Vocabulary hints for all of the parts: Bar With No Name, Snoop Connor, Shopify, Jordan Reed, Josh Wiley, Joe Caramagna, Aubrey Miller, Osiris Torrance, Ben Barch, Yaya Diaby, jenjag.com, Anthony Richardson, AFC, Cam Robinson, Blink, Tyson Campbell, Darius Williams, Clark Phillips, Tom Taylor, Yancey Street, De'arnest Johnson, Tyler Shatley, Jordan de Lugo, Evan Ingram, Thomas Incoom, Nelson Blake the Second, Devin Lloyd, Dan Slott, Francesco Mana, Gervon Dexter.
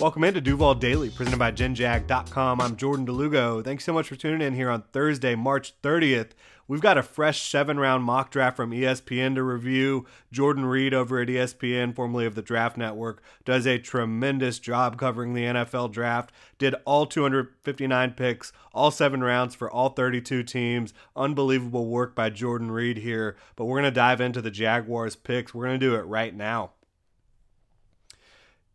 Welcome into Duval Daily, presented by jenjag.com. I'm Jordan de Lugo. Thanks so much for tuning in here on Thursday, March 30th. We've got a fresh 7-round mock draft from ESPN to review. Jordan Reed over at ESPN, formerly of the Draft Network, does a tremendous job covering the NFL draft. Did all 259 picks, all 7 rounds for all 32 teams. Unbelievable work by Jordan Reed here. But we're going to dive into the Jaguars picks. We're going to do it right now.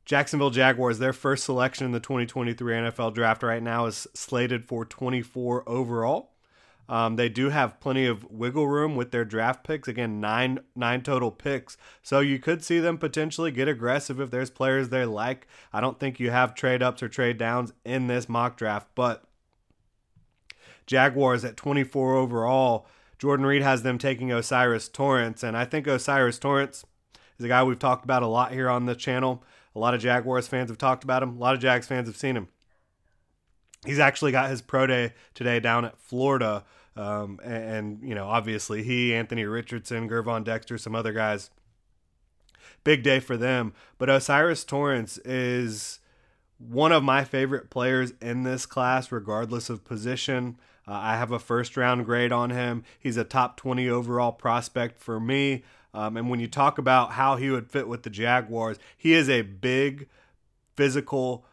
Jacksonville Jaguars, their first selection in the 2023 NFL Draft right now is slated for 24 overall. They do have plenty of wiggle room with their draft picks. Again, nine total picks. So you could see them potentially get aggressive if there's players they like. I don't think you have trade-ups or trade-downs in this mock draft, but Jaguars at 24 overall, Jordan Reed has them taking Osiris Torrance, and I think Osiris Torrance is a guy we've talked about a lot here on the channel. A lot of Jaguars fans have talked about him. A lot of Jags fans have seen him. He's actually got his pro day today down at Florida. And obviously he, Anthony Richardson, Gervon Dexter, some other guys. Big day for them. But Osiris Torrance is one of my favorite players in this class, regardless of position. I have a first-round grade on him. He's a top 20 overall prospect for me. And when you talk about how he would fit with the Jaguars, he is a big, physical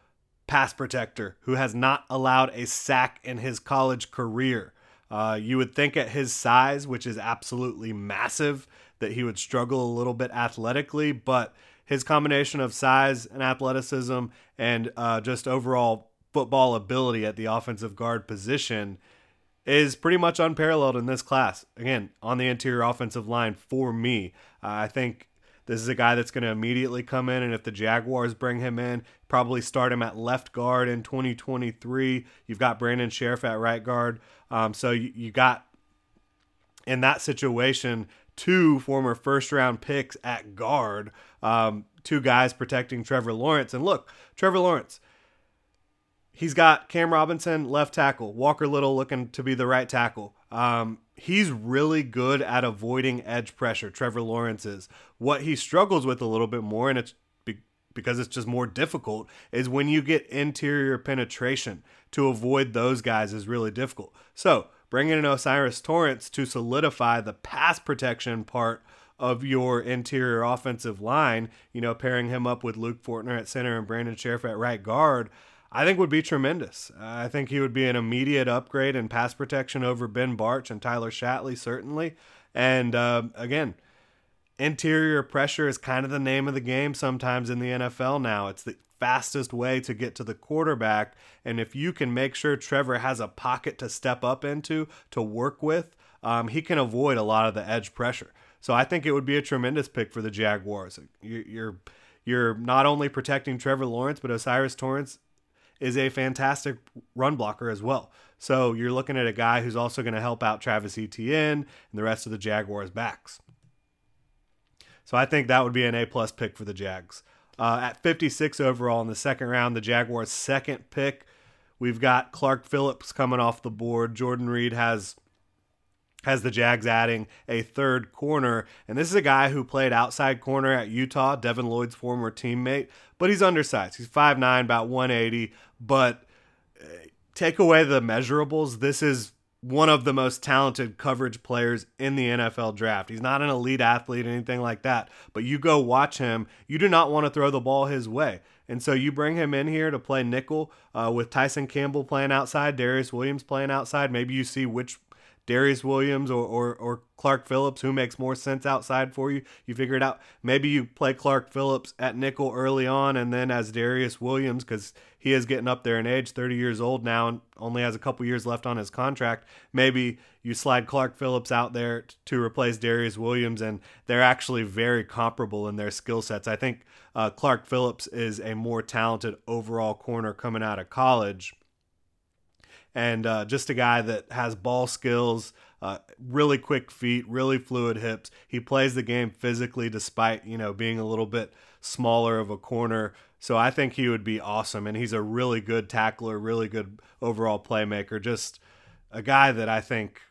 pass protector who has not allowed a sack in his college career. You would think at his size, which is absolutely massive, that he would struggle a little bit athletically, but his combination of size and athleticism and just overall football ability at the offensive guard position is pretty much unparalleled in this class. Again, on the interior offensive line for me. I think this is a guy that's going to immediately come in, and if the Jaguars bring him in, probably start him at left guard in 2023. You've got Brandon Scherff at right guard. So you got, in that situation, 2 former first-round picks at guard, 2 guys protecting Trevor Lawrence. And look, Trevor Lawrence, he's got Cam Robinson, left tackle. Walker Little looking to be the right tackle. He's really good at avoiding edge pressure, Trevor Lawrence is. What he struggles with a little bit more, and it's because it's just more difficult, is when you get interior penetration. To avoid those guys is really difficult. So bringing in Osiris Torrance to solidify the pass protection part of your interior offensive line, pairing him up with Luke Fortner at center and Brandon Scherff at right guard, I think would be tremendous. I think he would be an immediate upgrade in pass protection over Ben Barch and Tyler Shatley, certainly. And again, interior pressure is kind of the name of the game sometimes in the NFL now. It's the fastest way to get to the quarterback. And if you can make sure Trevor has a pocket to step up into, to work with, he can avoid a lot of the edge pressure. So I think it would be a tremendous pick for the Jaguars. You're not only protecting Trevor Lawrence, but Osiris Torrance is a fantastic run blocker as well. So you're looking at a guy who's also going to help out Travis Etienne and the rest of the Jaguars backs. So I think that would be an A+ pick for the Jags. At 56 overall in the second round, the Jaguars' second pick, we've got Clark Phillips coming off the board. Jordan Reed has the Jags adding a third corner. And this is a guy who played outside corner at Utah, Devin Lloyd's former teammate, but he's undersized. He's 5'9", about 180. But take away the measurables, this is one of the most talented coverage players in the NFL draft. He's not an elite athlete or anything like that, but you go watch him, you do not want to throw the ball his way. And so you bring him in here to play nickel with Tyson Campbell playing outside, Darius Williams playing outside. Maybe you see which Darius Williams or Clark Phillips, who makes more sense outside for you. You figure it out. Maybe you play Clark Phillips at nickel early on and then as Darius Williams, because he is getting up there in age, 30 years old now and only has a couple years left on his contract. Maybe you slide Clark Phillips out there to replace Darius Williams, and they're actually very comparable in their skill sets. I think Clark Phillips is a more talented overall corner coming out of college. And just a guy that has ball skills, really quick feet, really fluid hips. He plays the game physically despite, being a little bit smaller of a corner. So I think he would be awesome. And he's a really good tackler, really good overall playmaker. Just a guy that I think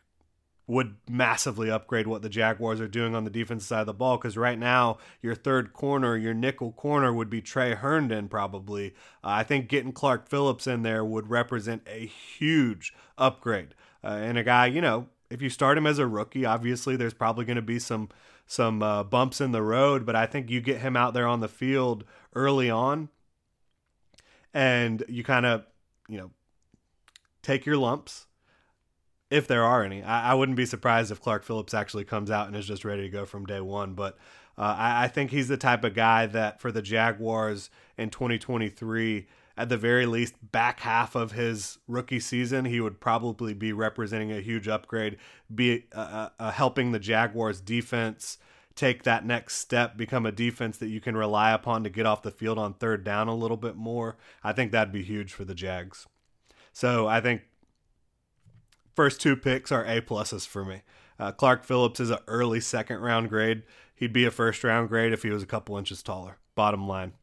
would massively upgrade what the Jaguars are doing on the defensive side of the ball, because right now your third corner, your nickel corner, would be Trey Herndon probably. I think getting Clark Phillips in there would represent a huge upgrade. And a guy, if you start him as a rookie, obviously there's probably going to be some bumps in the road, but I think you get him out there on the field early on and you kind of, take your lumps. If there are any. I wouldn't be surprised if Clark Phillips actually comes out and is just ready to go from day one. But I think he's the type of guy that for the Jaguars in 2023, at the very least back half of his rookie season, he would probably be representing a huge upgrade, be helping the Jaguars defense take that next step, become a defense that you can rely upon to get off the field on third down a little bit more. I think that'd be huge for the Jags. So I think first two picks are A-pluses for me. Clark Phillips is an early second-round grade. He'd be a first-round grade if he was a couple inches taller, bottom line.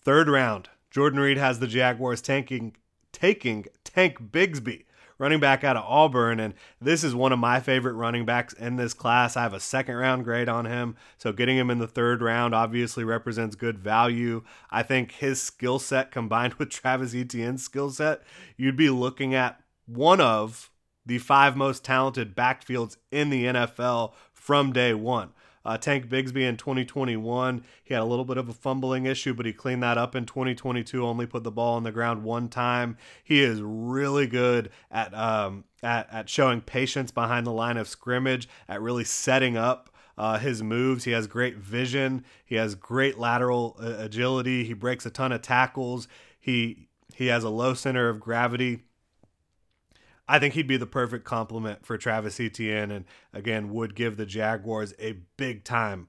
Third round, Jordan Reed has the Jaguars taking Tank Bigsby, running back out of Auburn, and this is one of my favorite running backs in this class. I have a second-round grade on him, so getting him in the third round obviously represents good value. I think his skill set combined with Travis Etienne's skill set, you'd be looking at one of the five most talented backfields in the NFL from day one. Tank Bigsby in 2021, he had a little bit of a fumbling issue, but he cleaned that up in 2022, only put the ball on the ground one time. He is really good at showing patience behind the line of scrimmage, at really setting up his moves. He has great vision. He has great lateral agility. He breaks a ton of tackles. He has a low center of gravity. I think he'd be the perfect complement for Travis Etienne, and again, would give the Jaguars a big time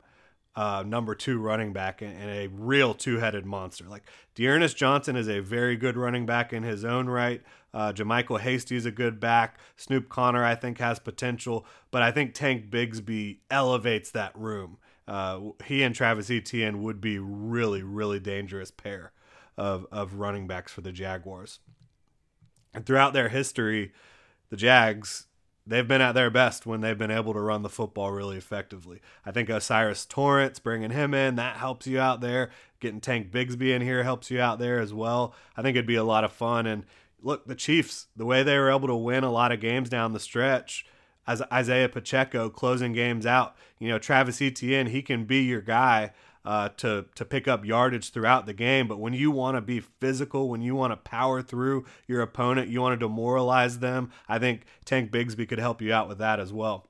number two running back and a real two-headed monster. Like De'arnest Johnson is a very good running back in his own right. Jamichael Hastie is a good back. Snoop Connor, I think, has potential, but I think Tank Bigsby elevates that room. He and Travis Etienne would be really, really dangerous pair of running backs for the Jaguars. And throughout their history, the Jags, they've been at their best when they've been able to run the football really effectively. I think Osiris Torrance, bringing him in, that helps you out there. Getting Tank Bigsby in here helps you out there as well. I think it'd be a lot of fun. And look, the Chiefs, the way they were able to win a lot of games down the stretch, as Isaiah Pacheco closing games out, Travis Etienne, he can be your guy to pick up yardage throughout the game. But when you want to be physical, when you want to power through your opponent, you want to demoralize them, I think Tank Bigsby could help you out with that as well.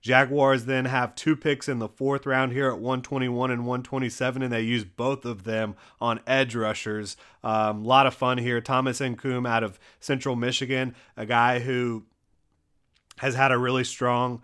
Jaguars then have two picks in the fourth round here at 121 and 127, and they use both of them on edge rushers. Lot of fun here. Thomas Incoom out of Central Michigan, a guy who has had a really strong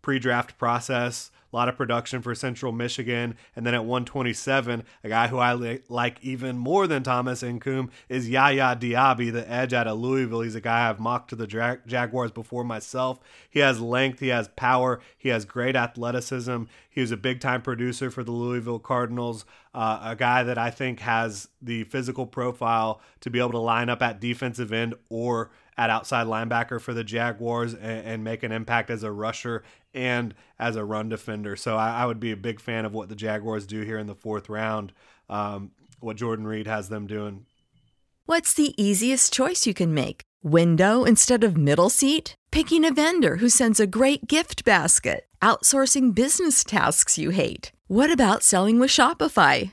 pre-draft process, a lot of production for Central Michigan. And then at 127, a guy who I like even more than Thomas Incoom is Yaya Diaby, the edge out of Louisville. He's a guy I've mocked to the Jaguars before myself. He has length. He has power. He has great athleticism. He was a big-time producer for the Louisville Cardinals, a guy that I think has the physical profile to be able to line up at defensive end or at outside linebacker for the Jaguars and make an impact as a rusher and as a run defender. So I would be a big fan of what the Jaguars do here in the fourth round, what Jordan Reed has them doing. What's the easiest choice you can make? Window instead of middle seat? Picking a vendor who sends a great gift basket? Outsourcing business tasks you hate? What about selling with Shopify?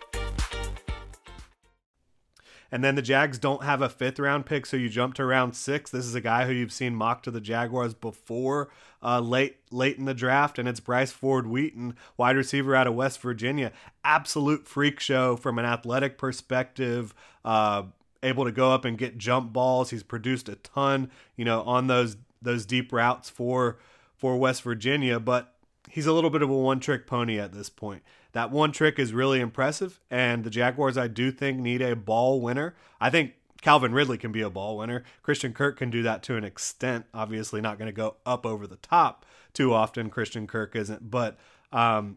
And then the Jags don't have a 5th-round pick, so you jump to round 6. This is a guy who you've seen mocked to the Jaguars before late in the draft, and it's Bryce Ford Wheaton, wide receiver out of West Virginia. Absolute freak show from an athletic perspective, able to go up and get jump balls. He's produced a ton, you know, on those deep routes for West Virginia, but he's a little bit of a one-trick pony at this point. That one trick is really impressive, and the Jaguars, I do think, need a ball winner. I think Calvin Ridley can be a ball winner. Christian Kirk can do that to an extent. Obviously not going to go up over the top too often. Christian Kirk isn't, but I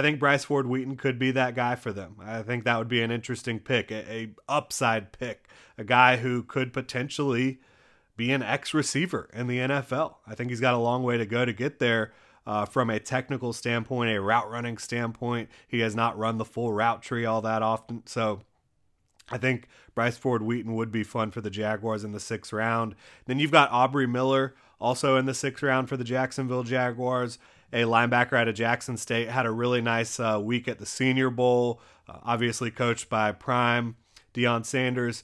think Bryce Ford Wheaton could be that guy for them. I think that would be an interesting pick, a upside pick, a guy who could potentially be an ex-receiver in the NFL. I think he's got a long way to go to get there. From a technical standpoint, a route running standpoint, he has not run the full route tree all that often. So I think Bryce Ford Wheaton would be fun for the Jaguars in the 6th round. Then you've got Aubrey Miller also in the 6th round for the Jacksonville Jaguars, a linebacker out of Jackson State, had a really nice week at the Senior Bowl, obviously coached by Prime Deion Sanders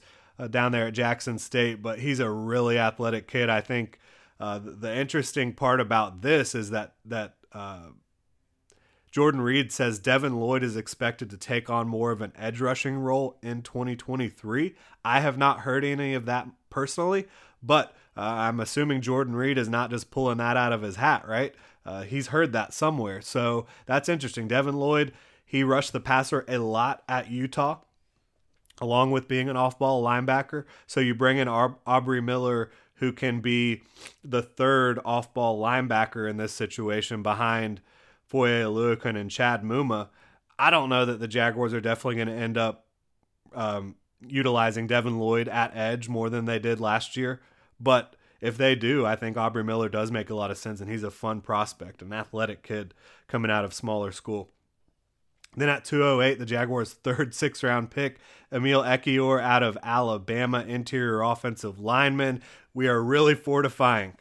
down there at Jackson State, but he's a really athletic kid. I think the interesting part about this is that Jordan Reed says Devin Lloyd is expected to take on more of an edge rushing role in 2023. I have not heard any of that personally, but I'm assuming Jordan Reed is not just pulling that out of his hat, right? He's heard that somewhere. So that's interesting. Devin Lloyd, he rushed the passer a lot at Utah, along with being an off-ball linebacker. So you bring in Aubrey Miller, who can be the 3rd off-ball linebacker in this situation behind Foye Oluokun and Chad Muma. I don't know that the Jaguars are definitely going to end up utilizing Devin Lloyd at edge more than they did last year. But if they do, I think Aubrey Miller does make a lot of sense, and he's a fun prospect, an athletic kid coming out of smaller school. Then at 208, the Jaguars' 3rd 6th-round pick, Emil Ekiyor out of Alabama, interior offensive lineman. We are really fortifying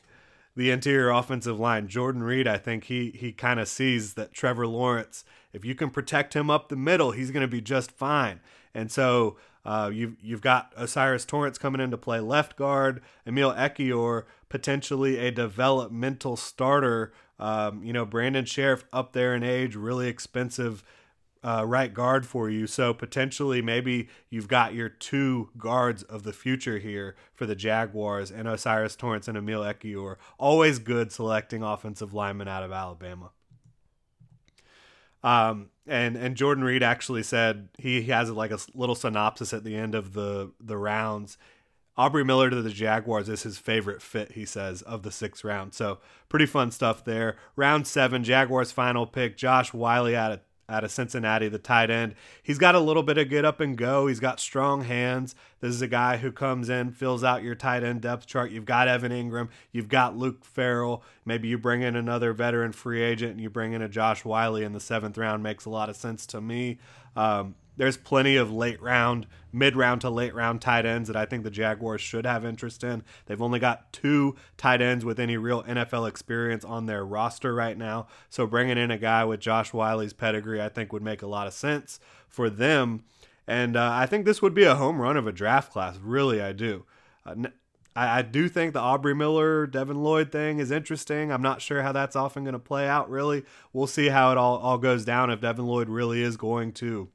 the interior offensive line. Jordan Reed, I think he kind of sees that Trevor Lawrence, if you can protect him up the middle, he's going to be just fine. And so you've got Osiris Torrance coming in to play left guard, Emil Ekiyor, potentially a developmental starter. Brandon Scherff up there in age, really expensive right guard for you. So potentially maybe you've got your 2 guards of the future here for the Jaguars, and Osiris Torrance and Emil Ekiyor, always good selecting offensive linemen out of Alabama. And Jordan Reed actually said he has like a little synopsis at the end of the rounds. Aubrey Miller to the Jaguars is his favorite fit, he says, of the sixth round. So pretty fun stuff there. Round 7, Jaguars final pick, Josh Wiley out of Cincinnati, the tight end. He's got a little bit of get up and go. He's got strong hands. This is a guy who comes in, fills out your tight end depth chart. You've got Evan Ingram. You've got Luke Farrell. Maybe you bring in another veteran free agent and you bring in a Josh Wiley in the 7th round. Makes a lot of sense to me. There's plenty of late round, mid round to late round tight ends that I think the Jaguars should have interest in. They've only got 2 tight ends with any real NFL experience on their roster right now. So bringing in a guy with Josh Wiley's pedigree, I think would make a lot of sense for them. And I think this would be a home run of a draft class. Really, I do. I do think the Aubrey Miller, Devin Lloyd thing is interesting. I'm not sure how that's often going to play out, really. We'll see how it all goes down if Devin Lloyd really is going to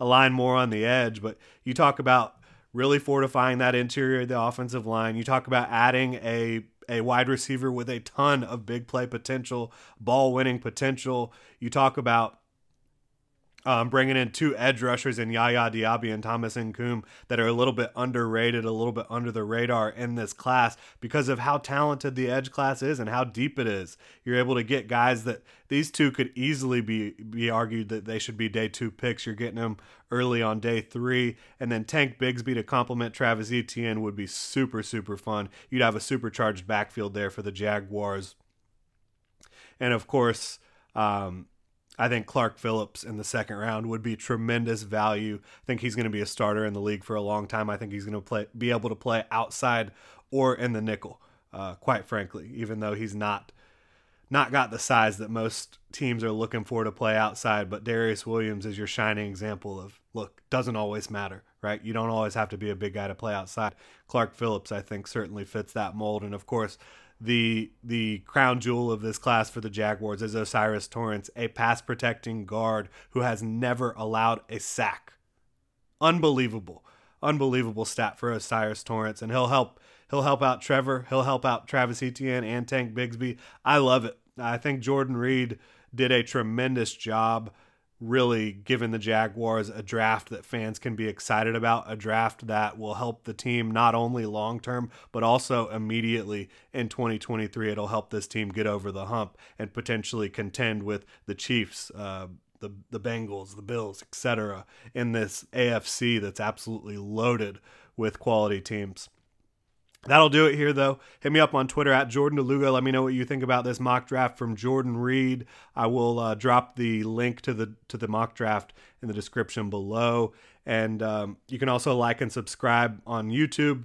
align more on the edge. But you talk about really fortifying that interior of the offensive line. You talk about adding a wide receiver with a ton of big play potential, ball winning potential. You talk about bringing in 2 edge rushers in Yaya Diaby and Thomas Incoom that are a little bit underrated, a little bit under the radar in this class because of how talented the edge class is and how deep it is. You're able to get guys that these 2 could easily be argued that they should be day 2 picks. You're getting them early on day 3. And then Tank Bigsby to complement Travis Etienne would be super, super fun. You'd have a supercharged backfield there for the Jaguars. And of course, I think Clark Phillips in the 2nd round would be tremendous value. I think he's going to be a starter in the league for a long time. I think he's going to be able to play outside or in the nickel, quite frankly, even though he's not got the size that most teams are looking for to play outside. But Darius Williams is your shining example of, look, doesn't always matter, right? You don't always have to be a big guy to play outside. Clark Phillips, I think, certainly fits that mold. And, of course, the crown jewel of this class for the Jaguars is Osiris Torrance, a pass-protecting guard who has never allowed a sack. Unbelievable. Unbelievable stat for Osiris Torrance, and he'll help out Trevor. He'll help out Travis Etienne and Tank Bigsby. I love it. I think Jordan Reed did a tremendous job really giving the Jaguars a draft that fans can be excited about, a draft that will help the team not only long-term, but also immediately in 2023. It'll help this team get over the hump and potentially contend with the Chiefs, the Bengals, the Bills, etc. in this AFC that's absolutely loaded with quality teams. That'll do it here, though. Hit me up on Twitter at Jordan de Lugo. Let me know what you think about this mock draft from Jordan Reed. I will drop the link to the mock draft in the description below. And you can also like and subscribe on YouTube.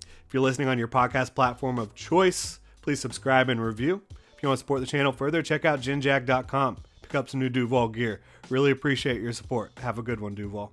If you're listening on your podcast platform of choice, please subscribe and review. If you want to support the channel further, check out jenjag.com. Pick up some new Duval gear. Really appreciate your support. Have a good one, Duval.